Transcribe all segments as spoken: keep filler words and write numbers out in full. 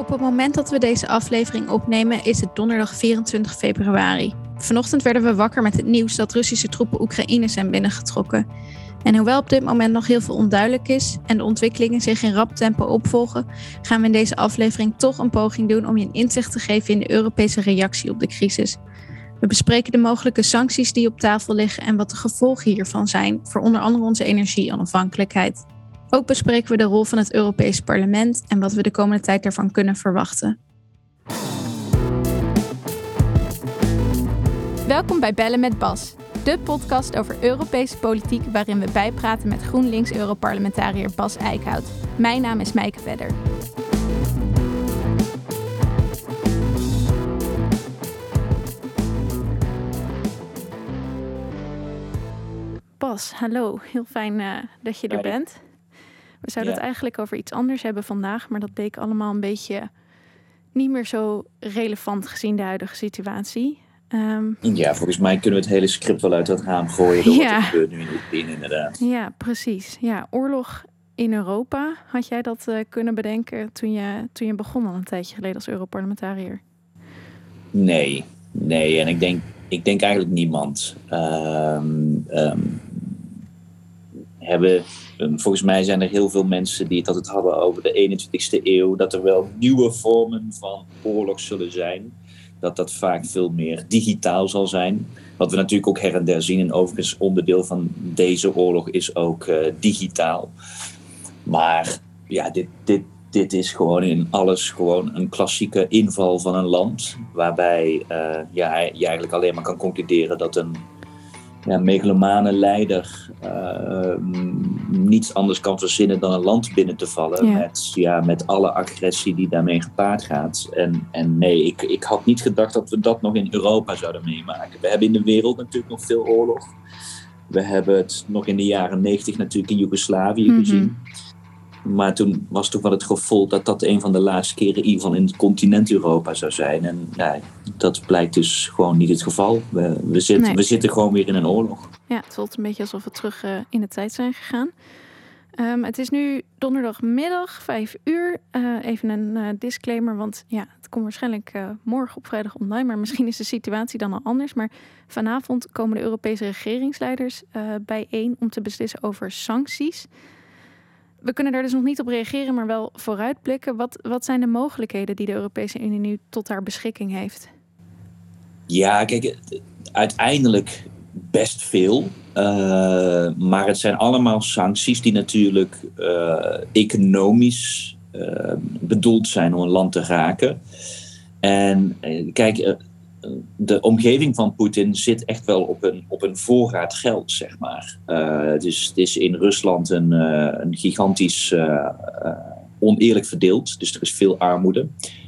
Op het moment dat we deze aflevering opnemen is het donderdag vierentwintig februari. Vanochtend werden we wakker met het nieuws dat Russische troepen Oekraïne zijn binnengetrokken. En hoewel op dit moment nog heel veel onduidelijk is en de ontwikkelingen zich in rap tempo opvolgen, gaan we in deze aflevering toch een poging doen om je een inzicht te geven in de Europese reactie op de crisis. We bespreken de mogelijke sancties die op tafel liggen en wat de gevolgen hiervan zijn voor onder andere onze energie-onafhankelijkheid. Ook bespreken we de rol van het Europees Parlement en wat we de komende tijd daarvan kunnen verwachten. Welkom bij Bellen met Bas, de podcast over Europese politiek waarin we bijpraten met GroenLinks-Europarlementariër Bas Eikhout. Mijn naam is Meike Vedder. Bas, hallo. Heel fijn uh, dat je er Hi. bent. We zouden ja. het eigenlijk over iets anders hebben vandaag, maar dat bleek allemaal een beetje niet meer zo relevant gezien de huidige situatie. Um, ja, volgens mij kunnen we het hele script wel uit dat raam gooien door ja. wat er gebeurt nu in Oekraïne inderdaad. Ja, precies. Ja, oorlog in Europa. Had jij dat uh, kunnen bedenken toen je, toen je begon al een tijdje geleden als Europarlementariër? Nee, nee. En ik denk, ik denk eigenlijk niemand. Um, um, hebben... Volgens mij zijn er heel veel mensen die het altijd hadden over de eenentwintigste eeuw. Dat er wel nieuwe vormen van oorlog zullen zijn. Dat dat vaak veel meer digitaal zal zijn. Wat we natuurlijk ook her en der zien. En overigens onderdeel van deze oorlog is ook uh, digitaal. Maar ja, dit, dit, dit is gewoon in alles gewoon een klassieke inval van een land. Waarbij uh, ja, je eigenlijk alleen maar kan concluderen dat een... Ja, een megalomane leider uh, niets anders kan verzinnen dan een land binnen te vallen. Ja. Met, ja, met alle agressie die daarmee gepaard gaat. En, en nee, ik, ik had niet gedacht dat we dat nog in Europa zouden meemaken. We hebben in de wereld natuurlijk nog veel oorlog. We hebben het nog in de jaren negentig natuurlijk in Joegoslavië mm-hmm. gezien. Maar toen was toch wel het gevoel dat dat een van de laatste keren in ieder geval in het continent Europa zou zijn. En ja, dat blijkt dus gewoon niet het geval. We, we, zitten, nee. we zitten gewoon weer in een oorlog. Ja, het voelt een beetje alsof we terug uh, in de tijd zijn gegaan. Um, het is nu donderdagmiddag, vijf uur. Uh, even een uh, disclaimer, want ja, het komt waarschijnlijk uh, morgen op vrijdag online. Maar misschien is de situatie dan al anders. Maar vanavond komen de Europese regeringsleiders uh, bijeen om te beslissen over sancties. We kunnen daar dus nog niet op reageren, maar wel vooruitblikken. Wat, wat zijn de mogelijkheden die de Europese Unie nu tot haar beschikking heeft? Ja, kijk, uiteindelijk best veel. Uh, maar het zijn allemaal sancties die natuurlijk uh, economisch uh, bedoeld zijn om een land te raken. En uh, kijk, uh, de omgeving van Poetin zit echt wel op een, op een voorraad geld, zeg maar. Uh, dus het is in Rusland een, uh, een gigantisch uh, uh, oneerlijk verdeeld. Dus er is veel armoede.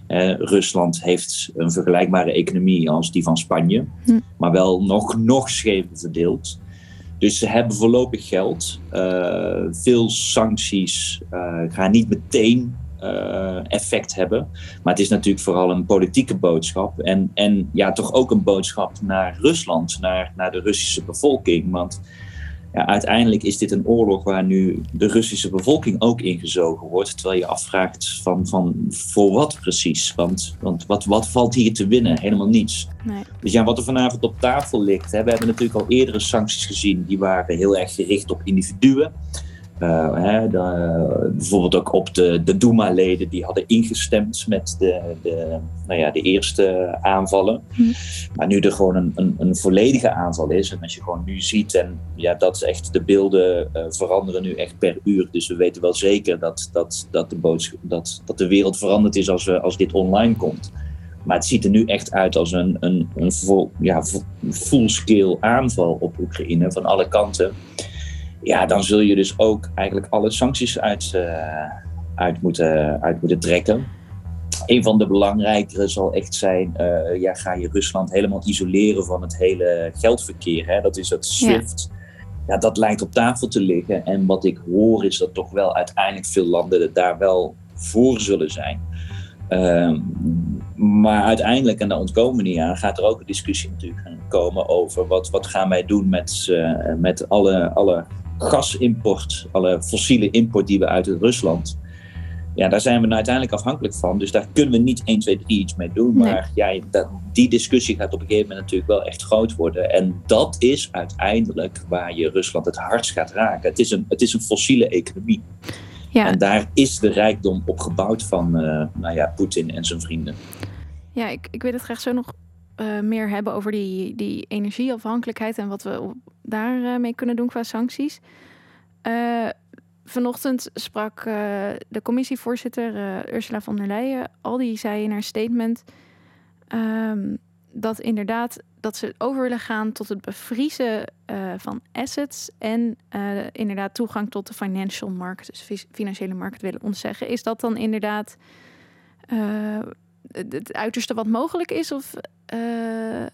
Uh, Rusland heeft een vergelijkbare economie als die van Spanje. Hm. Maar wel nog, nog schever verdeeld. Dus ze hebben voorlopig geld. Uh, veel sancties uh, gaan niet meteen... Uh, effect hebben. Maar het is natuurlijk vooral een politieke boodschap. En, en ja, toch ook een boodschap naar Rusland, naar, naar de Russische bevolking. Want ja, uiteindelijk is dit een oorlog waar nu de Russische bevolking ook ingezogen wordt. Terwijl je afvraagt van, van voor wat precies? Want, want wat, wat valt hier te winnen? Helemaal niets. Nee. Dus ja, wat er vanavond op tafel ligt. Hè, we hebben natuurlijk al eerdere sancties gezien. Die waren heel erg gericht op individuen. Uh, hè, de, bijvoorbeeld ook op de, de Doema-leden die hadden ingestemd met de, de, nou ja, de eerste aanvallen. Mm. Maar nu er gewoon een, een, een volledige aanval is, en als je gewoon nu ziet, en ja, dat is echt, de beelden uh, veranderen nu echt per uur. Dus we weten wel zeker dat, dat, dat, de, boodsch- dat, dat de wereld veranderd is als, uh, als dit online komt. Maar het ziet er nu echt uit als een, een, een vol, ja, full-scale aanval op Oekraïne van alle kanten. Ja, dan zul je dus ook eigenlijk alle sancties uit, uh, uit, moeten, uit moeten trekken. Een van de belangrijkere zal echt zijn... Uh, ja, ga je Rusland helemaal isoleren van het hele geldverkeer. Hè? Dat is dat SWIFT. Ja. Ja, dat lijkt op tafel te liggen. En wat ik hoor is dat toch wel uiteindelijk veel landen er daar wel voor zullen zijn. Uh, maar uiteindelijk, en daar ontkomen we niet aan, gaat er ook een discussie natuurlijk komen over... wat, wat gaan wij doen met, uh, met alle... alle gasimport, alle fossiele import die we uit Rusland Ja, daar zijn we uiteindelijk afhankelijk van. Dus daar kunnen we niet één, twee, drie iets mee doen. Nee. Maar ja, dat, die discussie gaat op een gegeven moment natuurlijk wel echt groot worden. En dat is uiteindelijk waar je Rusland het hardst gaat raken. Het is een, het is een fossiele economie. Ja. En daar is de rijkdom op gebouwd van uh, nou ja, Poetin en zijn vrienden. Ja, ik, ik wil het graag zo nog uh, meer hebben over die, die energieafhankelijkheid... en wat we daarmee uh, kunnen doen qua sancties. Uh, Vanochtend sprak uh, de commissievoorzitter uh, Ursula von der Leyen. Al die zei in haar statement um, dat inderdaad dat ze over willen gaan tot het bevriezen uh, van assets en uh, inderdaad toegang tot de financial market, dus vis- financiële markt willen ontzeggen. Is dat dan inderdaad uh, het, het uiterste wat mogelijk is, of uh,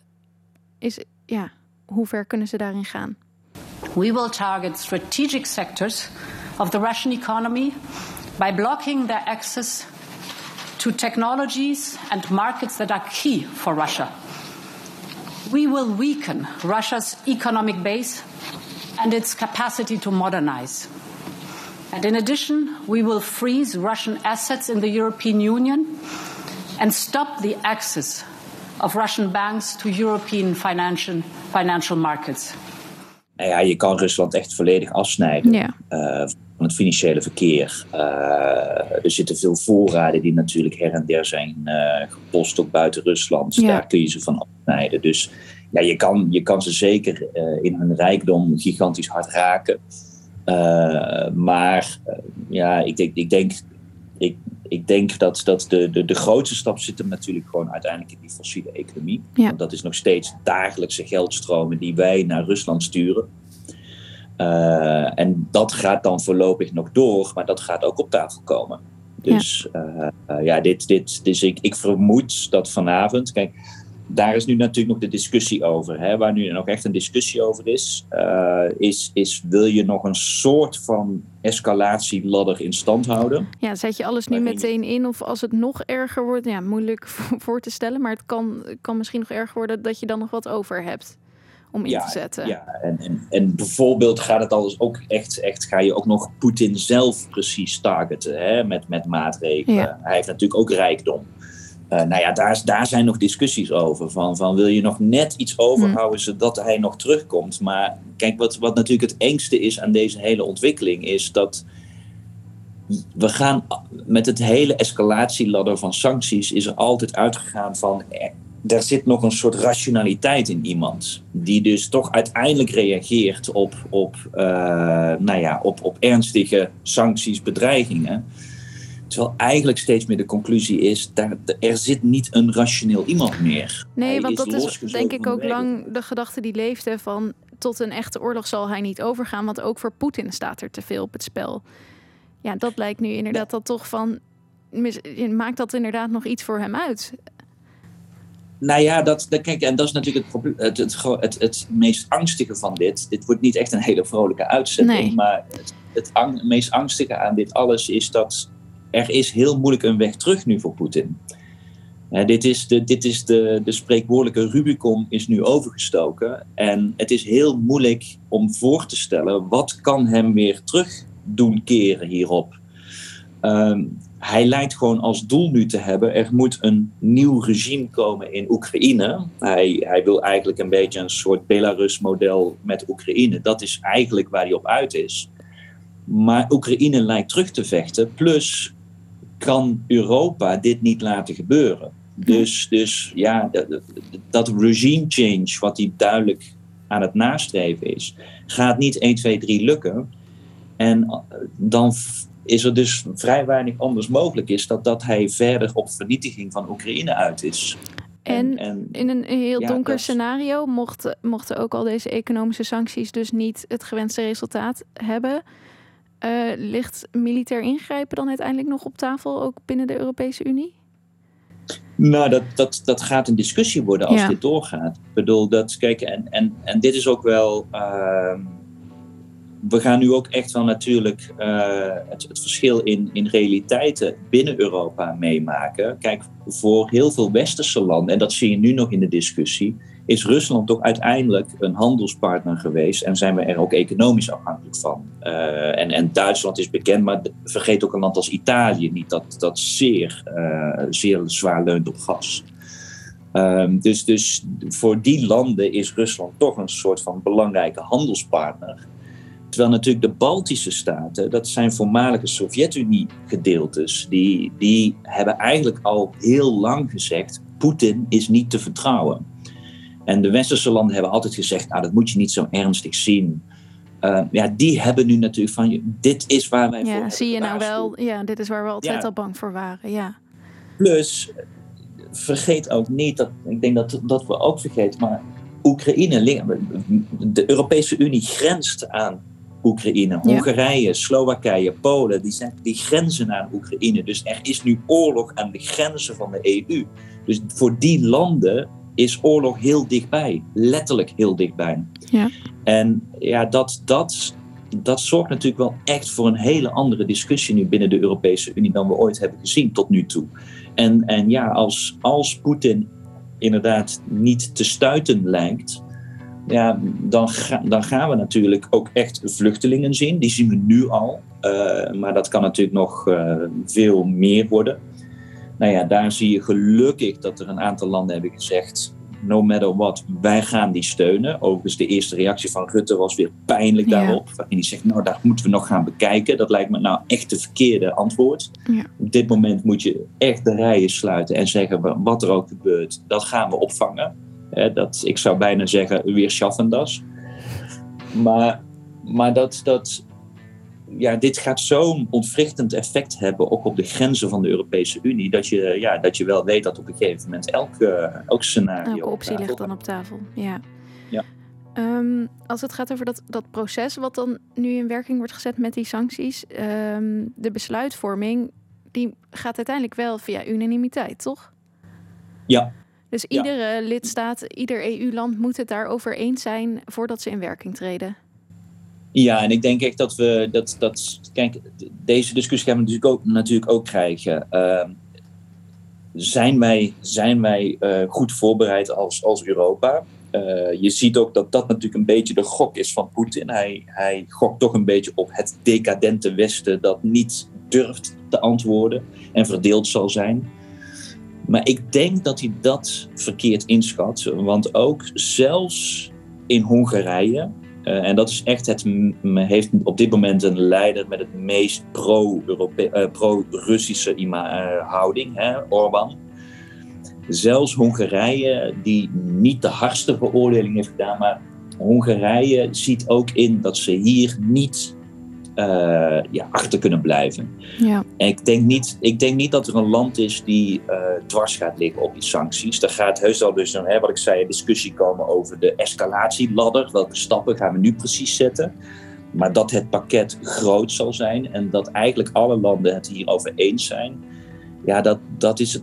is ja, hoe ver kunnen ze daarin gaan? We will target strategic sectors of the Russian economy by blocking their access to technologies and markets that are key for Russia. We will weaken Russia's economic base and its capacity to modernize. And in addition, we will freeze Russian assets in the European Union and stop the access of Russian banks to European financial, financial markets. Nou ja, je kan Rusland echt volledig afsnijden yeah. uh, van het financiële verkeer. Uh, er zitten veel voorraden die natuurlijk her en der zijn uh, gepost ook buiten Rusland. Yeah. Daar kun je ze van afsnijden. Dus ja, je kan, je kan ze zeker uh, in hun rijkdom gigantisch hard raken. Uh, maar uh, ja, ik denk, ik denk, ik, ik denk dat, dat de, de, de grootste stap zit hem natuurlijk gewoon uiteindelijk in die fossiele economie. Ja. Want dat is nog steeds dagelijkse geldstromen die wij naar Rusland sturen. Uh, en dat gaat dan voorlopig nog door, maar dat gaat ook op tafel komen. Dus ja, uh, uh, ja dit, dit, dus ik, ik vermoed dat vanavond... Kijk, daar is nu natuurlijk nog de discussie over. Hè, waar nu nog echt een discussie over is, uh, is, is wil je nog een soort van escalatieladder in stand houden? Ja, zet je alles nu meteen in? Of als het nog erger wordt, ja, moeilijk voor te stellen. Maar het kan, kan misschien nog erger worden dat je dan nog wat over hebt om in ja, te zetten. Ja, en, en, en bijvoorbeeld gaat het alles ook echt, echt ga je ook nog Poetin zelf precies targeten, hè, met, met maatregelen. Ja. Hij heeft natuurlijk ook rijkdom. Uh, nou ja, daar, daar zijn nog discussies over. Van, van wil je nog net iets overhouden zodat hij nog terugkomt? Maar kijk, wat, wat natuurlijk het engste is aan deze hele ontwikkeling is dat we gaan met het hele escalatieladder van sancties is er altijd uitgegaan van er zit nog een soort rationaliteit in iemand. Die dus toch uiteindelijk reageert op, op, uh, nou ja, op, op ernstige sancties, bedreigingen. Terwijl eigenlijk steeds meer de conclusie is, daar, er zit niet een rationeel iemand meer. Nee, hij want dat is denk ik ook lang de gedachte die leefde van tot een echte oorlog zal hij niet overgaan, want ook voor Poetin staat er te veel op het spel. Ja, dat lijkt nu inderdaad dat toch van, maakt dat inderdaad nog iets voor hem uit? Nou ja, dat, dat, kijk, en dat is natuurlijk het, probleem, het, het, het, het meest angstige van dit. Dit wordt niet echt een hele vrolijke uitzending, nee. Maar het, het ang, meest angstige aan dit alles is dat er is heel moeilijk een weg terug nu voor Poetin. Uh, dit is, de, dit is de, de spreekwoordelijke Rubicon is nu overgestoken. En het is heel moeilijk om voor te stellen wat kan hem weer terug doen keren hierop. Uh, hij lijkt gewoon als doel nu te hebben, er moet een nieuw regime komen in Oekraïne. Hij, hij wil eigenlijk een beetje een soort Belarus-model met Oekraïne. Dat is eigenlijk waar hij op uit is. Maar Oekraïne lijkt terug te vechten. Plus kan Europa dit niet laten gebeuren. Dus, dus ja, dat, dat regime change wat hij duidelijk aan het nastreven is, gaat niet één, twee, drie lukken. En dan is er dus vrij weinig anders mogelijk is dat, dat hij verder op vernietiging van Oekraïne uit is. En, en in een heel ja, donker dat... scenario mochten, mochten ook al deze economische sancties dus niet het gewenste resultaat hebben. Uh, ligt militair ingrijpen dan uiteindelijk nog op tafel, ook binnen de Europese Unie? Nou, dat, dat, dat gaat een discussie worden als ja. dit doorgaat. Ik bedoel, dat, kijk, en, en, en dit is ook wel... Uh, we gaan nu ook echt wel natuurlijk uh, het, het verschil in, in realiteiten binnen Europa meemaken. Kijk, voor heel veel westerse landen, en dat zie je nu nog in de discussie, is Rusland toch uiteindelijk een handelspartner geweest en zijn we er ook economisch afhankelijk van. Uh, en, en Duitsland is bekend, maar vergeet ook een land als Italië niet dat, dat zeer, uh, zeer zwaar leunt op gas. Uh, dus, dus voor die landen is Rusland toch een soort van belangrijke handelspartner. Terwijl natuurlijk de Baltische staten, dat zijn voormalige Sovjet-Unie-gedeeltes, die, die hebben eigenlijk al heel lang gezegd, Poetin is niet te vertrouwen. En de westerse landen hebben altijd gezegd, nou dat moet je niet zo ernstig zien. Uh, ja, die hebben nu natuurlijk van, dit is waar wij ja, voor hebben. Ja, zie je nou wel, ja, dit is waar we altijd ja. al bang voor waren, ja. Plus, vergeet ook niet, dat ik denk dat, dat we ook vergeten, maar Oekraïne, de Europese Unie grenst aan Oekraïne. Hongarije, ja. Slowakije, Polen, die, zijn, die grenzen aan Oekraïne. Dus er is nu oorlog aan de grenzen van de E U. Dus voor die landen is oorlog heel dichtbij. Letterlijk heel dichtbij. Ja. En ja, dat, dat, dat zorgt natuurlijk wel echt voor een hele andere discussie nu binnen de Europese Unie dan we ooit hebben gezien tot nu toe. En, en ja, als, als Poetin inderdaad niet te stuiten lijkt, ja, dan, ga, dan gaan we natuurlijk ook echt vluchtelingen zien. Die zien we nu al, uh, maar dat kan natuurlijk nog uh, veel meer worden. Nou ja, daar zie je gelukkig dat er een aantal landen hebben gezegd, no matter what, wij gaan die steunen. Overigens, de eerste reactie van Rutte was weer pijnlijk daarop. Ja. En die zegt, nou, dat moeten we nog gaan bekijken. Dat lijkt me nou echt de verkeerde antwoord. Ja. Op dit moment moet je echt de rijen sluiten en zeggen, wat er ook gebeurt, dat gaan we opvangen. Eh, dat, ik zou bijna zeggen, weer schaffen das. Maar, maar dat... dat Ja, dit gaat zo'n ontwrichtend effect hebben, ook op de grenzen van de Europese Unie, dat je, ja, dat je wel weet dat op een gegeven moment elk, uh, elk scenario... Elke optie ligt dan op tafel, ja. ja. Um, als het gaat over dat, dat proces wat dan nu in werking wordt gezet met die sancties, um, de besluitvorming, die gaat uiteindelijk wel via unanimiteit, toch? Ja. Dus iedere ja. lidstaat, ieder E U-land moet het daarover eens zijn voordat ze in werking treden. Ja, en ik denk echt dat we... Dat, dat, kijk, deze discussie gaan we natuurlijk ook, natuurlijk ook krijgen. Uh, zijn wij, zijn wij uh, goed voorbereid als, als Europa? Uh, je ziet ook dat dat natuurlijk een beetje de gok is van Poetin. Hij, hij gokt toch een beetje op het decadente Westen dat niet durft te antwoorden en verdeeld zal zijn. Maar ik denk dat hij dat verkeerd inschat. Want ook zelfs in Hongarije... Uh, en dat is echt het, m- heeft op dit moment een leider met het meest pro-Europe- uh, pro-Russische ima- uh, houding, hè, Orbán. Zelfs Hongarije, die niet de hardste beoordeling heeft gedaan, maar Hongarije ziet ook in dat ze hier niet uh, ja, achter kunnen blijven. Ja. En ik denk, niet, ik denk niet dat er een land is die uh, dwars gaat liggen op die sancties. Er gaat heus al dus, hè, wat ik zei, een discussie komen over de escalatieladder. Welke stappen gaan we nu precies zetten? Maar dat het pakket groot zal zijn en dat eigenlijk alle landen het hierover eens zijn. Ja, dat, dat, is,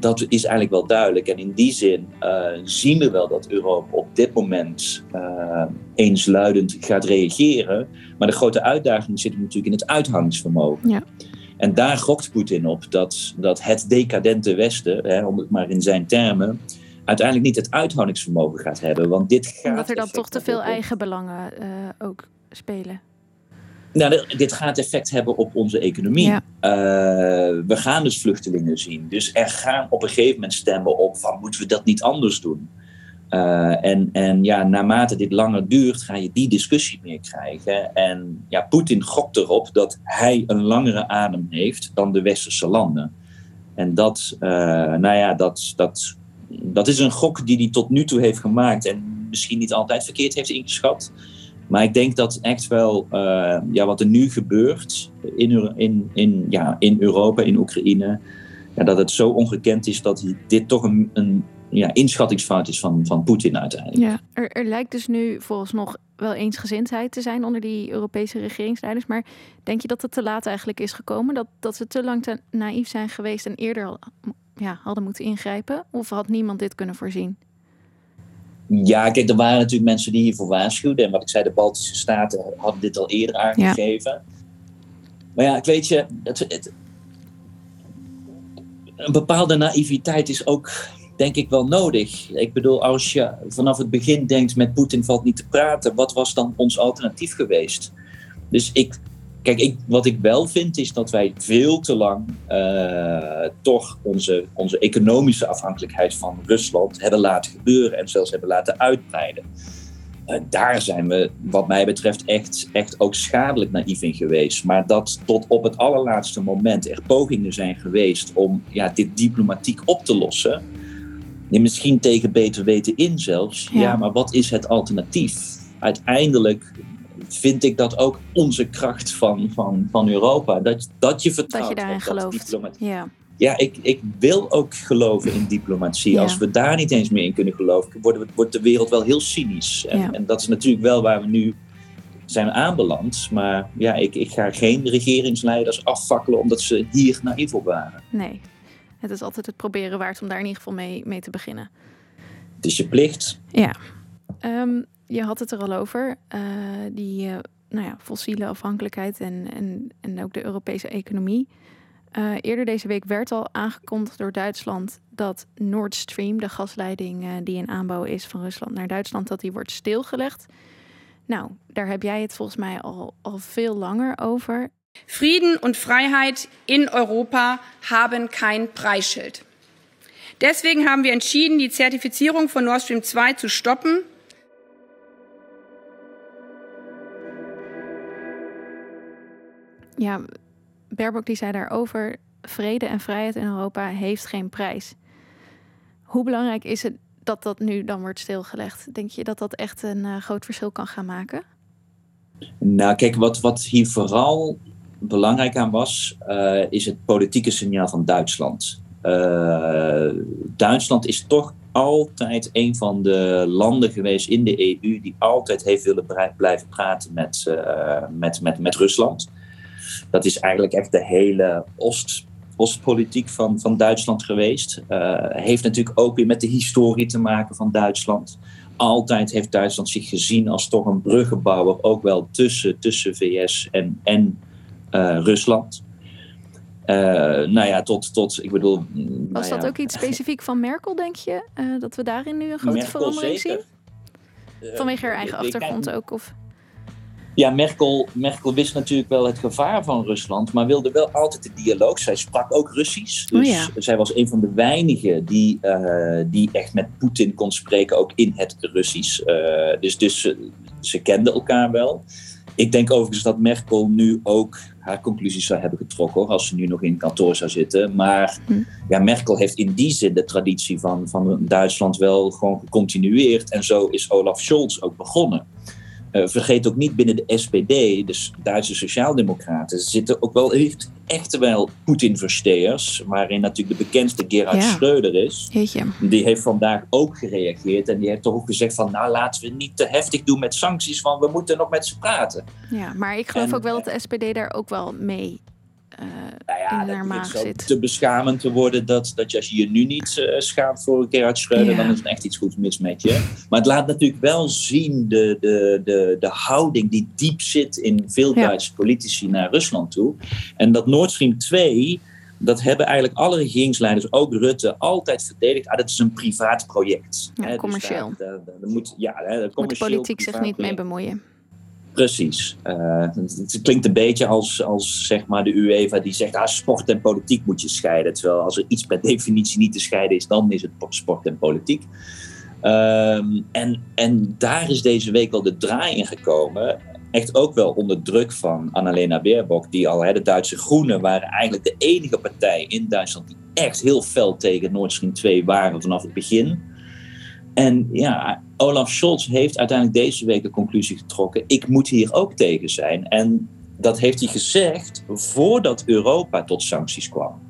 dat is eigenlijk wel duidelijk. En in die zin uh, zien we wel dat Europa op dit moment uh, eensluidend gaat reageren. Maar de grote uitdaging zit natuurlijk in het uithangingsvermogen. Ja. En daar gokt Poetin op dat, dat het decadente Westen, hè, om het maar in zijn termen, uiteindelijk niet het uithoudingsvermogen gaat hebben. Want dit gaat Omdat er dan toch te veel eigen belangen uh, ook spelen. Nou, dit gaat effect hebben op onze economie. Ja. Uh, we gaan dus vluchtelingen zien. Dus er gaan op een gegeven moment stemmen op van moeten we dat niet anders doen? Uh, en, en ja, naarmate dit langer duurt, ga je die discussie meer krijgen. En ja, Poetin gokt erop dat hij een langere adem heeft dan de westerse landen. En dat, uh, nou ja, dat, dat, dat is een gok die hij tot nu toe heeft gemaakt en misschien niet altijd verkeerd heeft ingeschat. Maar ik denk dat echt wel, uh, ja, wat er nu gebeurt in, in, in, ja, in Europa, in Oekraïne, ja, dat het zo ongekend is dat dit toch een... een Ja, inschattingsfout is van, van Poetin uiteindelijk. Ja, er, er lijkt dus nu volgens nog wel eensgezindheid te zijn onder die Europese regeringsleiders. Maar denk je dat het te laat eigenlijk is gekomen? Dat, dat ze te lang te naïef zijn geweest en eerder ja, hadden moeten ingrijpen? Of had niemand dit kunnen voorzien? Ja, kijk, er waren natuurlijk mensen die hiervoor waarschuwden. En wat ik zei, de Baltische Staten hadden dit al eerder aangegeven. Ja. Maar ja, ik weet je... Het, het, een bepaalde naïviteit is ook... denk ik wel nodig. Ik bedoel, als je vanaf het begin denkt met Poetin valt niet te praten, wat was dan ons alternatief geweest? Dus ik, kijk, ik, wat ik wel vind is dat wij veel te lang uh, toch onze, onze economische afhankelijkheid van Rusland hebben laten gebeuren en zelfs hebben laten uitbreiden. Uh, daar zijn we wat mij betreft echt, echt ook schadelijk naïef in geweest. Maar dat tot op het allerlaatste moment er pogingen zijn geweest om ja, dit diplomatiek op te lossen. En misschien tegen beter weten in zelfs. Ja. ja, maar wat is het alternatief? Uiteindelijk vind ik dat ook onze kracht van, van, van Europa. Dat, dat je vertrouwt. Dat je daarin gelooft. Diplomat- ja. Ja, ik, ik wil ook geloven in diplomatie. Ja. Als we daar niet eens meer in kunnen geloven, wordt, wordt de wereld wel heel cynisch. En, ja. en dat is natuurlijk wel waar we nu zijn aanbeland. Maar ja, ik, ik ga geen regeringsleiders afvakkelen omdat ze hier naïef op waren. Nee, het is altijd het proberen waard om daar in ieder geval mee, mee te beginnen. Het is je plicht. Ja, um, je had het er al over. Uh, die uh, nou ja, fossiele afhankelijkheid en, en, en ook de Europese economie. Uh, eerder deze week werd al aangekondigd door Duitsland dat Nord Stream, de gasleiding uh, die in aanbouw is van Rusland naar Duitsland, dat die wordt stilgelegd. Nou, daar heb jij het volgens mij al, al veel langer over. Frieden und Freiheit in Europa haben kein Preisschild. Deswegen haben wir entschieden, die Zertifizierung von Nord Stream twee zu stoppen. Ja, Baerbock die zei daarover, vrede en vrijheid in Europa heeft geen prijs. Hoe belangrijk is het dat dat nu dan wordt stilgelegd? Denk je dat dat echt een uh, groot verschil kan gaan maken? Nou kijk, wat, wat hier vooral belangrijk aan was, uh, is het politieke signaal van Duitsland. Uh, Duitsland is toch altijd een van de landen geweest in de E U die altijd heeft willen blijven praten met, uh, met, met, met Rusland. Dat is eigenlijk echt de hele Oost, Oostpolitiek van, van Duitsland geweest. Uh, heeft natuurlijk ook weer met de historie te maken van Duitsland. Altijd heeft Duitsland zich gezien als toch een bruggenbouwer, ook wel tussen, tussen V S en, en uh, Rusland. Uh, nou ja, tot, tot, ik bedoel... Was nou dat ja. ook iets specifiek van Merkel, denk je? Uh, dat we daarin nu een grote Merkel verandering zeker. zien? Vanwege haar eigen uh, achtergrond ook, of... Ja, Merkel, Merkel wist natuurlijk wel het gevaar van Rusland, maar wilde wel altijd de dialoog. Zij sprak ook Russisch. Dus oh ja. zij was een van de weinigen die, uh, die echt met Poetin kon spreken, ook in het Russisch. Uh, dus dus ze, ze kenden elkaar wel. Ik denk overigens dat Merkel nu ook haar conclusies zou hebben getrokken, hoor, als ze nu nog in kantoor zou zitten. Maar hm. ja, Merkel heeft in die zin de traditie van, van Duitsland wel gewoon gecontinueerd. En zo is Olaf Scholz ook begonnen. Uh, vergeet ook niet, binnen de S P D, dus Duitse Sociaaldemocraten, zitten ook wel echt, echt wel Poetin-versteers, waarin natuurlijk de bekendste Gerhard ja. Schröder is. Jeetje. Die heeft vandaag ook gereageerd en die heeft toch ook gezegd van, nou laten we niet te heftig doen met sancties, want we moeten nog met ze praten. Ja, maar ik geloof en, ook wel dat de S P D daar ook wel mee uh, nou ja, in haar maag zit. Te beschamend te worden dat, dat je, als je je nu niet uh, schaamt voor Gerhard Schröder, ja. dan is er echt iets goeds mis met je. Maar het laat natuurlijk wel zien de, de, de, de houding die diep zit in veel ja. Duitse politici naar Rusland toe. En dat Nord Stream twee, dat hebben eigenlijk alle regeringsleiders, ook Rutte, altijd verdedigd. Ah, dat is een privaat project. Ja, hè, commercieel. Dus daar, daar, daar moet, ja, daar, daar moet de politiek zich niet mee bemoeien. Precies. Uh, het klinkt een beetje als, als zeg maar de UEFA die zegt, ah, sport en politiek moet je scheiden. Terwijl als er iets per definitie niet te scheiden is, dan is het sport en politiek. Um, en, en daar is deze week wel de draai in gekomen. Echt ook wel onder druk van Annalena Baerbock, die al, hè, de Duitse Groenen waren eigenlijk de enige partij in Duitsland die echt heel fel tegen Nord Stream twee waren vanaf het begin. En ja, Olaf Scholz heeft uiteindelijk deze week de conclusie getrokken, ik moet hier ook tegen zijn. En dat heeft hij gezegd voordat Europa tot sancties kwam.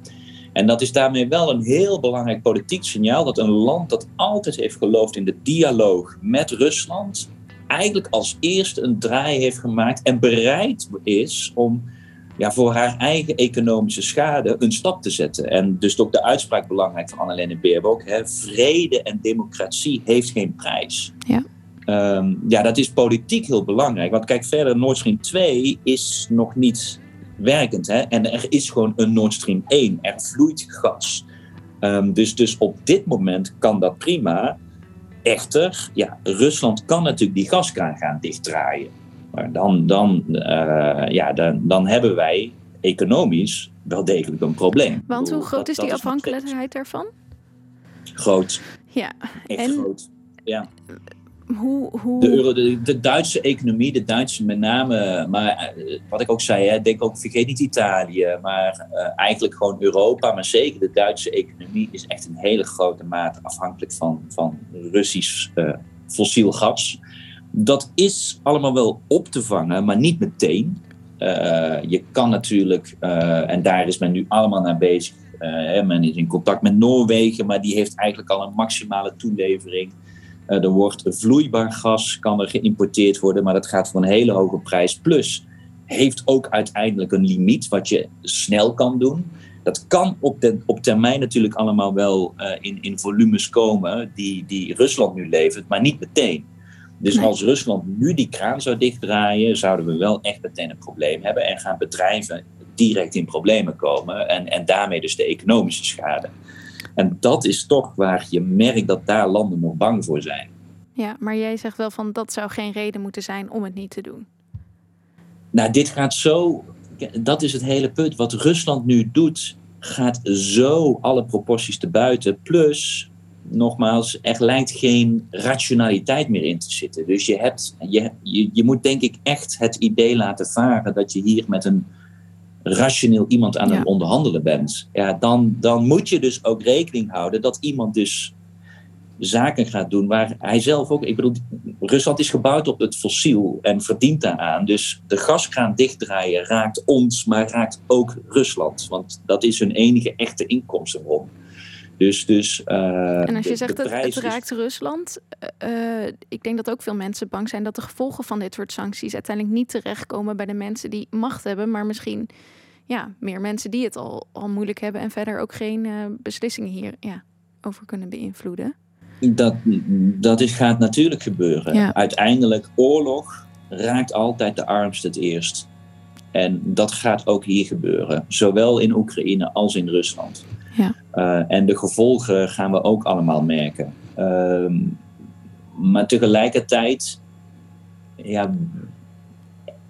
En dat is daarmee wel een heel belangrijk politiek signaal, dat een land dat altijd heeft geloofd in de dialoog met Rusland, eigenlijk als eerste een draai heeft gemaakt en bereid is om ja, voor haar eigen economische schade een stap te zetten. En dus ook de uitspraak belangrijk van Annalena Baerbock, hè, vrede en democratie heeft geen prijs. Ja. Um, ja, dat is politiek heel belangrijk. Want kijk verder, Nord Stream twee is nog niet werkend. Hè? En er is gewoon een Nord Stream één. Er vloeit gas. Um, dus, dus op dit moment kan dat prima. Echter, ja, Rusland kan natuurlijk die gaskraan gaan dichtdraaien. Maar dan, dan, uh, ja, dan, dan hebben wij economisch wel degelijk een probleem. Want hoe groot dat, is die afhankelijkheid daarvan? Groot. Ja. Echt en... groot. Ja. Hoe, hoe... De, euro, de, de Duitse economie, de Duitse met name, maar wat ik ook zei, hè, denk ook, vergeet niet Italië, maar uh, eigenlijk gewoon Europa, maar zeker de Duitse economie is echt in hele grote mate afhankelijk van, van Russisch uh, fossiel gas. Dat is allemaal wel op te vangen, maar niet meteen. Uh, je kan natuurlijk, uh, en daar is men nu allemaal naar bezig, uh, men is in contact met Noorwegen, maar die heeft eigenlijk al een maximale toelevering. Uh, er wordt vloeibaar gas, kan er geïmporteerd worden, maar dat gaat voor een hele hoge prijs. Plus, heeft ook uiteindelijk een limiet wat je snel kan doen. Dat kan op, de, op termijn natuurlijk allemaal wel uh, in, in volumes komen die, die Rusland nu levert, maar niet meteen. Dus nee. Als Rusland nu die kraan zou dichtdraaien, zouden we wel echt meteen een probleem hebben en gaan bedrijven direct in problemen komen en, en daarmee dus de economische schade. En dat is toch waar je merkt dat daar landen nog bang voor zijn. Ja, maar jij zegt wel van dat zou geen reden moeten zijn om het niet te doen. Nou, dit gaat zo... Dat is het hele punt. Wat Rusland nu doet, gaat zo alle proporties te buiten. Plus, nogmaals, er lijkt geen rationaliteit meer in te zitten. Dus je, hebt, je, je, je moet denk ik echt het idee laten varen dat je hier met een... rationeel iemand aan het ja. onderhandelen bent, ja, dan, dan moet je dus ook rekening houden dat iemand dus zaken gaat doen waar hij zelf ook... Ik bedoel, Rusland is gebouwd op het fossiel en verdient daaraan. Dus de gaskraan dichtdraaien raakt ons, maar raakt ook Rusland. Want dat is hun enige echte inkomstenbron. Dus, dus, uh, en als je de, zegt de dat het raakt is... Rusland... Uh, ik denk dat ook veel mensen bang zijn dat de gevolgen van dit soort sancties uiteindelijk niet terechtkomen bij de mensen die macht hebben, maar misschien ja, meer mensen die het al, al moeilijk hebben en verder ook geen uh, beslissingen hier ja, over kunnen beïnvloeden. Dat, dat is, gaat natuurlijk gebeuren. Ja. Uiteindelijk, oorlog raakt altijd de armste het eerst. En dat gaat ook hier gebeuren. Zowel in Oekraïne als in Rusland. Ja. Uh, en de gevolgen gaan we ook allemaal merken. Uh, maar tegelijkertijd... Ja,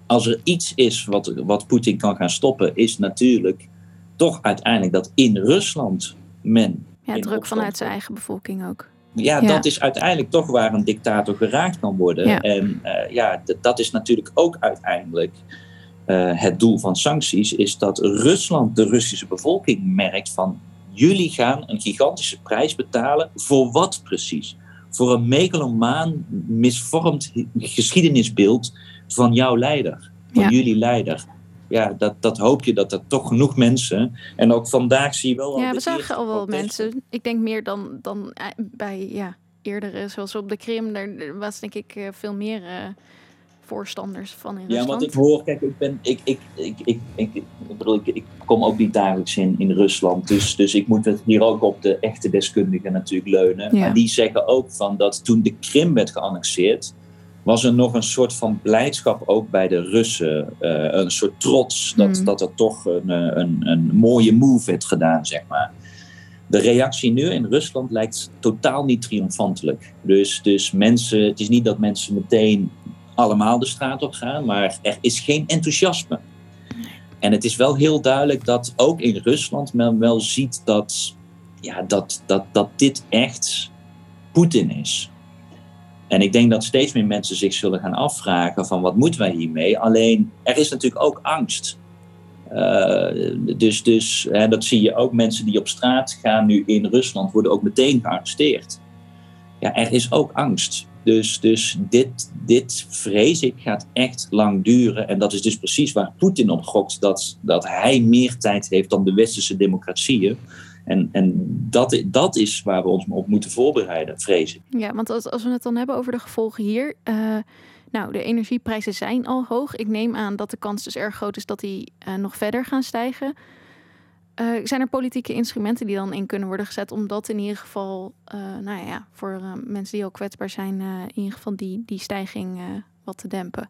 als er iets is wat, wat Poetin kan gaan stoppen... is natuurlijk toch uiteindelijk dat in Rusland men... Ja, druk opstand... vanuit zijn eigen bevolking ook. Ja, ja, dat is uiteindelijk toch waar een dictator geraakt kan worden. Ja. En uh, ja, d- dat is natuurlijk ook uiteindelijk... Uh, het doel van sancties is dat Rusland, de Russische bevolking, merkt van... jullie gaan een gigantische prijs betalen. Voor wat precies? Voor een megalomaan misvormd geschiedenisbeeld van jouw leider. Van ja. jullie leider. Ja, dat, dat hoop je dat er toch genoeg mensen... En ook vandaag zie je wel... Al ja, we zagen al wel mensen. Ik denk meer dan, dan bij ja, eerdere, zoals op de Krim. Daar was denk ik veel meer... Uh, voorstanders van in Rusland. Ja, want ik hoor, kijk, ik ben, ik, ik, ik, ik, ik, ik bedoel, ik, ik kom ook niet dagelijks in, in Rusland, dus, dus ik moet het hier ook op de echte deskundigen natuurlijk leunen. Ja. Maar die zeggen ook van dat toen de Krim werd geannexeerd, was er nog een soort van blijdschap ook bij de Russen, uh, een soort trots dat, mm. dat er toch een, een, een mooie move werd gedaan, zeg maar. De reactie nu in Rusland lijkt totaal niet triomfantelijk. Dus, dus mensen, het is niet dat mensen meteen allemaal de straat op gaan, maar er is geen enthousiasme. En het is wel heel duidelijk dat ook in Rusland men wel ziet dat, ja, dat, dat, dat dit echt Poetin is. En ik denk dat steeds meer mensen zich zullen gaan afvragen van wat moeten wij hiermee? Alleen, er is natuurlijk ook angst. Uh, dus dus hè, dat zie je ook, mensen die op straat gaan nu in Rusland worden ook meteen gearresteerd. Ja, er is ook angst. Dus, dus dit, dit, vrees ik, gaat echt lang duren. En dat is dus precies waar Poetin op gokt. Dat, dat hij meer tijd heeft dan de westerse democratieën. En, en dat, dat is waar we ons op moeten voorbereiden, vrees ik. Ja, want als, als we het dan hebben over de gevolgen hier. Uh, nou, de energieprijzen zijn al hoog. Ik neem aan dat de kans dus erg groot is dat die uh, nog verder gaan stijgen. Uh, zijn er politieke instrumenten die dan in kunnen worden gezet... om dat in ieder geval, uh, nou ja, voor uh, mensen die al kwetsbaar zijn... Uh, in ieder geval die, die stijging uh, wat te dempen?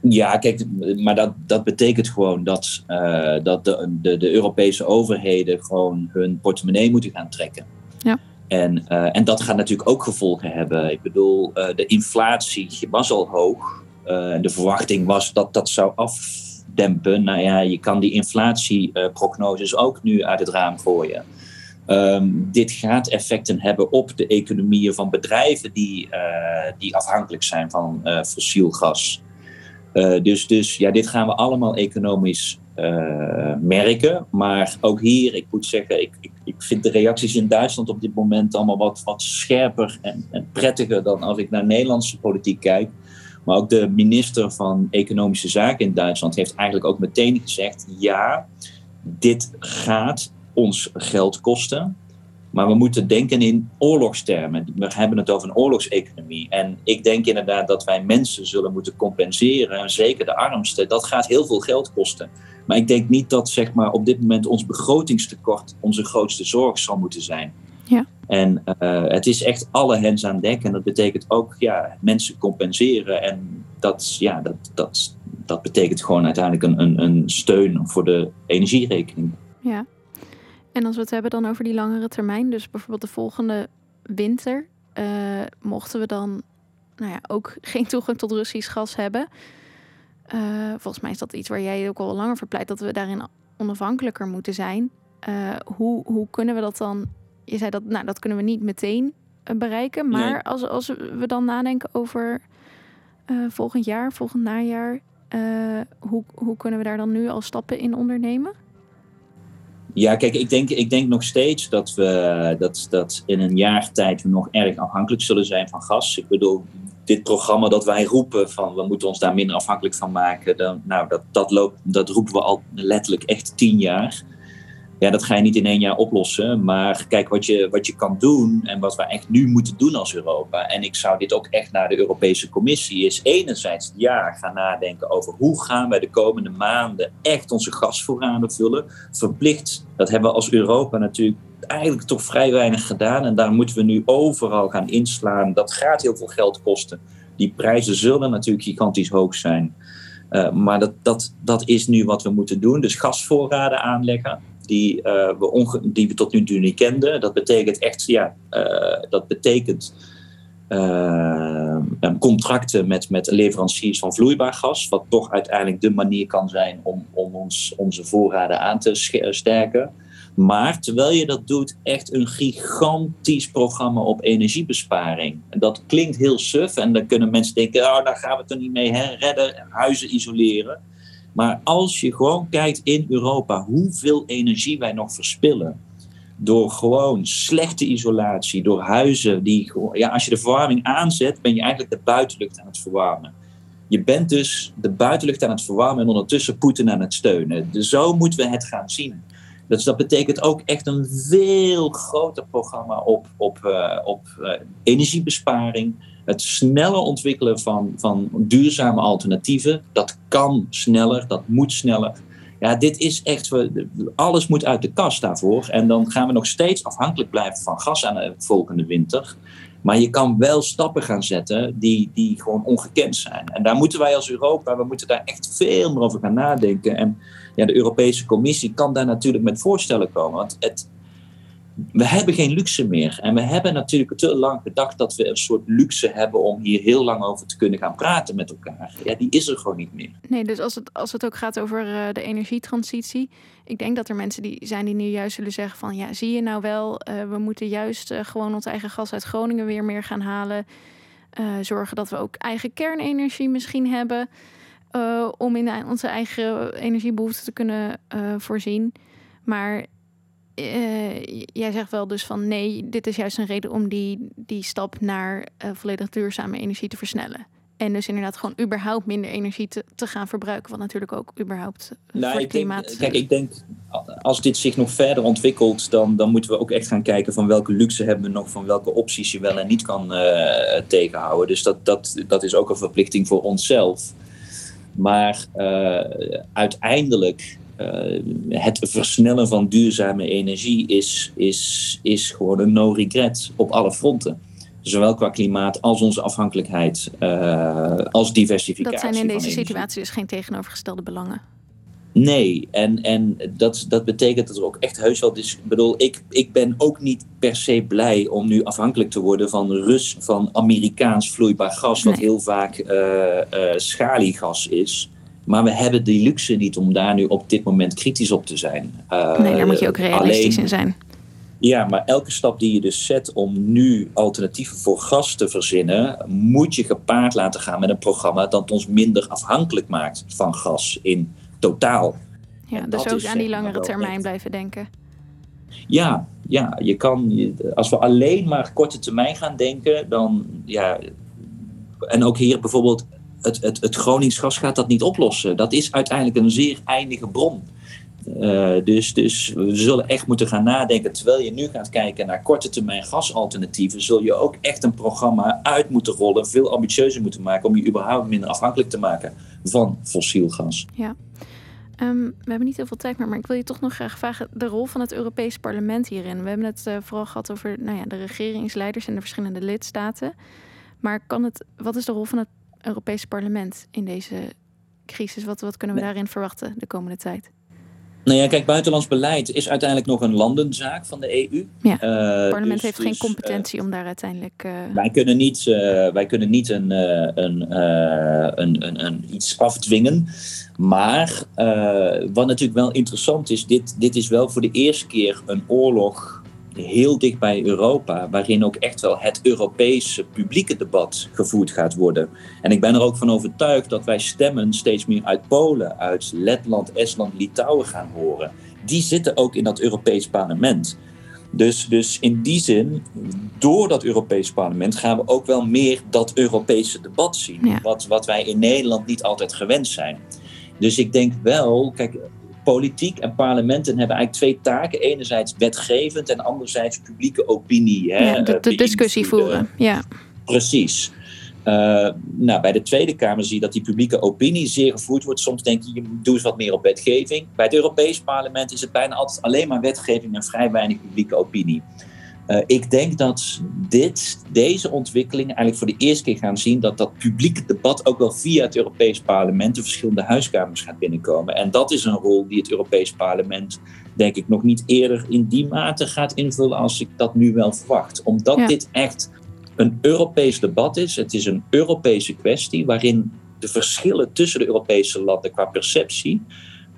Ja, kijk, maar dat, dat betekent gewoon dat, uh, dat de, de, de Europese overheden gewoon hun portemonnee moeten gaan trekken. Ja. En, uh, en dat gaat natuurlijk ook gevolgen hebben. Ik bedoel, uh, de inflatie was al hoog. Uh, en de verwachting was dat dat zou afdempen. Nou ja, je kan die inflatieprognoses uh, ook nu uit het raam gooien. Um, dit gaat effecten hebben op de economieën van bedrijven die, uh, die afhankelijk zijn van uh, fossiel gas. Uh, dus, dus ja, dit gaan we allemaal economisch uh, merken. Maar ook hier, ik moet zeggen, ik, ik, ik vind de reacties in Duitsland op dit moment allemaal wat, wat scherper en, en prettiger dan als ik naar Nederlandse politiek kijk. Maar ook de minister van Economische Zaken in Duitsland heeft eigenlijk ook meteen gezegd, ja, dit gaat ons geld kosten. Maar we moeten denken in oorlogstermen. We hebben het over een oorlogseconomie. En ik denk inderdaad dat wij mensen zullen moeten compenseren. Zeker de armsten. Dat gaat heel veel geld kosten. Maar ik denk niet dat zeg maar, op dit moment ons begrotingstekort onze grootste zorg zal moeten zijn. Ja. En uh, het is echt alle hens aan dek. En dat betekent ook ja, mensen compenseren. En dat, ja, dat, dat, dat betekent gewoon uiteindelijk een, een, een steun voor de energierekening. Ja. En als we het hebben dan over die langere termijn, dus bijvoorbeeld de volgende winter, uh, mochten we dan nou ja, ook geen toegang tot Russisch gas hebben. Uh, volgens mij is dat iets waar jij ook al langer voor pleit, dat we daarin onafhankelijker moeten zijn. Uh, hoe, hoe kunnen we dat dan? Je zei dat, nou, dat kunnen we niet meteen bereiken, maar nee. als, als we dan nadenken over uh, volgend jaar, volgend najaar, uh, hoe, hoe kunnen we daar dan nu al stappen in ondernemen? Ja, kijk, ik denk, ik denk nog steeds dat we dat, dat in een jaar tijd we nog erg afhankelijk zullen zijn van gas. Ik bedoel, dit programma dat wij roepen van we moeten ons daar minder afhankelijk van maken. Dan, nou, dat, dat, loopt, dat roepen we al letterlijk echt tien jaar. Ja, dat ga je niet in één jaar oplossen. Maar kijk, wat je, wat je kan doen en wat we echt nu moeten doen als Europa. En ik zou dit ook echt naar de Europese Commissie is enerzijds ja, gaan nadenken over hoe gaan wij de komende maanden echt onze gasvoorraden vullen. Verplicht, dat hebben we als Europa natuurlijk eigenlijk toch vrij weinig gedaan. En daar moeten we nu overal gaan inslaan. Dat gaat heel veel geld kosten. Die prijzen zullen natuurlijk gigantisch hoog zijn. Uh, maar dat, dat, dat is nu wat we moeten doen. Dus gasvoorraden aanleggen. Die, uh, we onge- die we tot nu toe niet kenden. Dat betekent echt, ja, uh, dat betekent uh, contracten met, met leveranciers van vloeibaar gas, wat toch uiteindelijk de manier kan zijn om, om ons, onze voorraden aan te sterken. Maar terwijl je dat doet, echt een gigantisch programma op energiebesparing. En dat klinkt heel suf en dan kunnen mensen denken, oh, daar gaan we het er niet mee hè, redden, huizen isoleren. Maar als je gewoon kijkt in Europa hoeveel energie wij nog verspillen door gewoon slechte isolatie, door huizen die, ja, als je de verwarming aanzet, ben je eigenlijk de buitenlucht aan het verwarmen. Je bent dus de buitenlucht aan het verwarmen en ondertussen Poetin aan het steunen. Dus zo moeten we het gaan zien. Dus dat betekent ook echt een veel groter programma op, op, uh, op uh, energiebesparing. Het sneller ontwikkelen van, van duurzame alternatieven. Dat kan sneller, dat moet sneller. Ja, dit is echt, alles moet uit de kast daarvoor. En dan gaan we nog steeds afhankelijk blijven van gas aan de volgende winter. Maar je kan wel stappen gaan zetten die, die gewoon ongekend zijn. En daar moeten wij als Europa, we moeten daar echt veel meer over gaan nadenken. En ja, de Europese Commissie kan daar natuurlijk met voorstellen komen. Want het... We hebben geen luxe meer. En we hebben natuurlijk te lang gedacht dat we een soort luxe hebben om hier heel lang over te kunnen gaan praten met elkaar. Ja, die is er gewoon niet meer. Nee, dus als het, als het ook gaat over uh, de energietransitie. Ik denk dat er mensen die zijn die nu juist zullen zeggen van ja, zie je nou wel, uh, we moeten juist uh, gewoon ons eigen gas uit Groningen weer meer gaan halen. Uh, zorgen dat we ook eigen kernenergie misschien hebben. Uh, om in onze eigen energiebehoeften te kunnen uh, voorzien. Maar... Uh, jij zegt wel dus van nee, dit is juist een reden om die, die stap naar uh, volledig duurzame energie te versnellen. En dus inderdaad gewoon überhaupt minder energie te, te gaan verbruiken. Wat natuurlijk ook überhaupt nou, voor het klimaat... Denk, kijk, ik denk als dit zich nog verder ontwikkelt, dan, dan moeten we ook echt gaan kijken van welke luxe hebben we nog, van welke opties je wel en niet kan uh, tegenhouden. Dus dat, dat, dat is ook een verplichting voor onszelf. Maar uh, uiteindelijk... Uh, het versnellen van duurzame energie is, is, is gewoon een no regret op alle fronten. zowel qua klimaat als onze afhankelijkheid, uh, als diversificatie. Dat zijn in deze situatie dus geen tegenovergestelde belangen. Nee, en, en dat, dat betekent dat er ook echt heus wel... Dus, bedoel, ik, ik ben ook niet per se blij om nu afhankelijk te worden van Rus, van Amerikaans vloeibaar gas, wat nee. heel vaak uh, uh, schaliegas is. Maar we hebben de luxe niet om daar nu op dit moment kritisch op te zijn. Uh, nee, daar moet je ook realistisch alleen, in zijn. Ja, maar elke stap die je dus zet om nu alternatieven voor gas te verzinnen, moet je gepaard laten gaan met een programma dat ons minder afhankelijk maakt van gas in totaal. Ja, en dus ook aan die langere termijn echt blijven denken. Ja, ja, je kan, als we alleen maar korte termijn gaan denken, dan ja, en ook hier bijvoorbeeld het, het, het Gronings gas gaat dat niet oplossen. Dat is uiteindelijk een zeer eindige bron. Uh, dus, dus we zullen echt moeten gaan nadenken. Terwijl je nu gaat kijken naar korte termijn gasalternatieven, zul je ook echt een programma uit moeten rollen, veel ambitieuzer moeten maken om je überhaupt minder afhankelijk te maken van fossiel gas. Ja. Um, we hebben niet heel veel tijd meer, maar ik wil je toch nog graag vragen de rol van het Europees Parlement hierin. We hebben het uh, vooral gehad over nou ja, de regeringsleiders en de verschillende lidstaten. Maar kan het, wat is de rol van het Europese Parlement in deze crisis? Wat, wat kunnen we daarin verwachten de komende tijd? Nou ja, kijk, buitenlands beleid is uiteindelijk nog een landenzaak van de E U. Ja, het uh, parlement dus, heeft dus, geen competentie uh, om daar uiteindelijk... Uh... Wij kunnen niet, uh, wij kunnen niet een, uh, een, uh, een, een, een iets afdwingen. Maar uh, wat natuurlijk wel interessant is, dit, dit is wel voor de eerste keer een oorlog heel dicht bij Europa, waarin ook echt wel het Europese publieke debat gevoerd gaat worden. En ik ben er ook van overtuigd dat wij stemmen steeds meer uit Polen, uit Letland, Estland, Litouwen gaan horen. Die zitten ook in dat Europees parlement. Dus, dus in die zin, door dat Europees parlement gaan we ook wel meer dat Europese debat zien. Ja. Wat, wat wij in Nederland niet altijd gewend zijn. Dus ik denk wel, kijk, politiek en parlementen hebben eigenlijk twee taken. Enerzijds wetgevend en anderzijds publieke opinie. Hè, ja, de, de discussie voeren. Ja. Precies. Uh, nou, bij de Tweede Kamer zie je dat die publieke opinie zeer gevoerd wordt. Soms denk je, je doe eens wat meer op wetgeving. Bij het Europees parlement is het bijna altijd alleen maar wetgeving en vrij weinig publieke opinie. Uh, ik denk dat dit, deze ontwikkelingen eigenlijk voor de eerste keer gaan zien dat dat publieke debat ook wel via het Europees parlement de verschillende huiskamers gaat binnenkomen. En dat is een rol die het Europees parlement, denk ik, nog niet eerder in die mate gaat invullen als ik dat nu wel verwacht. Omdat ja. dit echt een Europees debat is. Het is een Europese kwestie waarin de verschillen tussen de Europese landen qua perceptie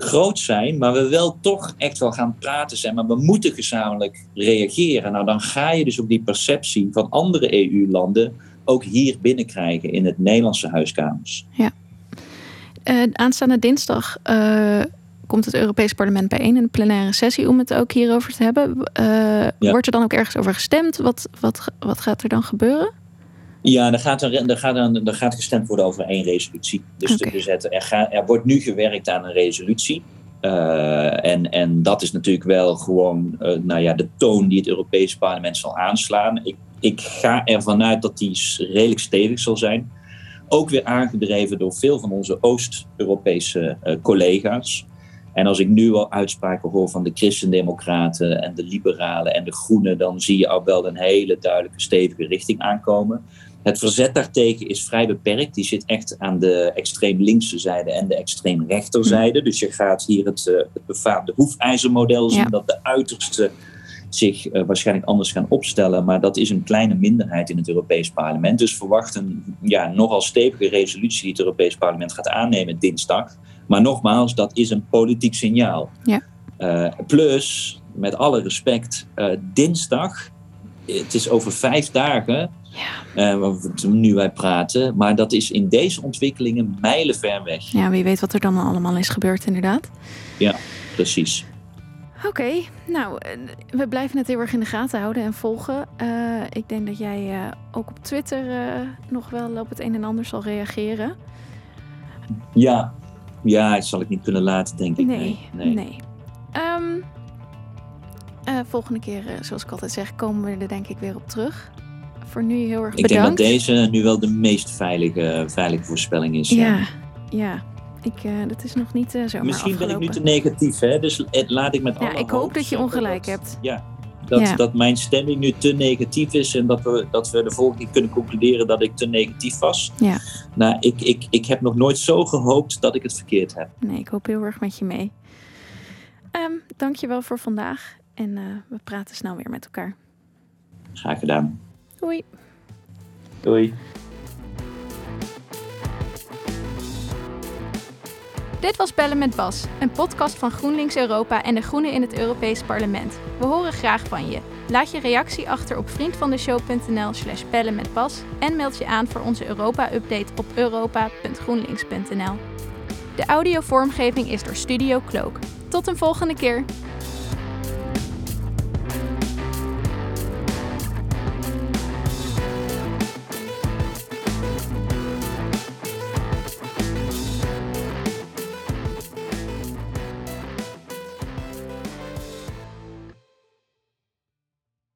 groot zijn, maar we wel toch echt wel gaan praten zijn, maar we moeten gezamenlijk reageren. Nou, dan ga je dus op die perceptie van andere E U-landen ook hier binnenkrijgen in het Nederlandse huiskamers. Ja. Uh, aanstaande dinsdag uh, komt het Europees Parlement bijeen in de plenaire sessie om het ook hierover te hebben. Uh, ja. Wordt er dan ook ergens over gestemd? Wat, wat, wat gaat er dan gebeuren? Ja, er gaat, er, er, gaat een, er gaat gestemd worden over één resolutie. Dus okay. te zetten, er, ga, er wordt nu gewerkt aan een resolutie. Uh, en, en dat is natuurlijk wel gewoon uh, nou ja, de toon die het Europese parlement zal aanslaan. Ik, ik ga ervan uit dat die redelijk stevig zal zijn. Ook weer aangedreven door veel van onze Oost-Europese uh, collega's. En als ik nu al uitspraken hoor van de Christendemocraten en de Liberalen en de Groenen, dan zie je al wel een hele duidelijke stevige richting aankomen. Het verzet daartegen is vrij beperkt. Die zit echt aan de extreem linkse zijde en de extreem rechterzijde. Dus je gaat hier het, het befaamde hoefijzermodel zien, ja. dat de uitersten zich uh, waarschijnlijk anders gaan opstellen. Maar dat is een kleine minderheid in het Europees parlement. Dus verwacht een ja, nogal stevige resolutie die het Europees parlement gaat aannemen dinsdag. Maar nogmaals, dat is een politiek signaal. Ja. Uh, plus, met alle respect, uh, dinsdag, het is over vijf dagen, ja. uh, nu wij praten, maar dat is in deze ontwikkelingen mijlenver weg. Ja, wie weet wat er dan allemaal is gebeurd inderdaad. Ja, precies. Oké, okay, nou, we blijven het heel erg in de gaten houden en volgen. Uh, ik denk dat jij uh, ook op Twitter uh, nog wel op het een en ander zal reageren. Ja, ja, dat zal ik niet kunnen laten, denk ik. Nee, nee. nee. nee. Um, uh, volgende keer, uh, zoals ik altijd zeg, komen we er denk ik weer op terug. Voor nu heel erg ik bedankt. Ik denk dat deze nu wel de meest veilige, veilige voorspelling is. Ja, ja. ja. Ik, uh, dat is nog niet uh, zomaar Misschien afgelopen. Ben ik nu te negatief, hè? Dus laat ik met ja, alle. Ja, ik hoop dat je ongelijk dat, hebt. Ja, Dat, ja. dat mijn stemming nu te negatief is en dat we, dat we de volgende keer kunnen concluderen dat ik te negatief was. Ja. Nou, ik, ik, ik heb nog nooit zo gehoopt dat ik het verkeerd heb. Nee, ik hoop heel erg met je mee. Um, Dank je wel voor vandaag en uh, we praten snel weer met elkaar. Graag gedaan. Doei. Doei. Dit was Bellen met Bas, een podcast van GroenLinks Europa en de Groenen in het Europees Parlement. We horen graag van je. Laat je reactie achter op vriendvandeshow.nl slash bellen met Bas en meld je aan voor onze Europa-update op europa punt groenlinks punt n l. De audiovormgeving is door Studio Cloak. Tot een volgende keer!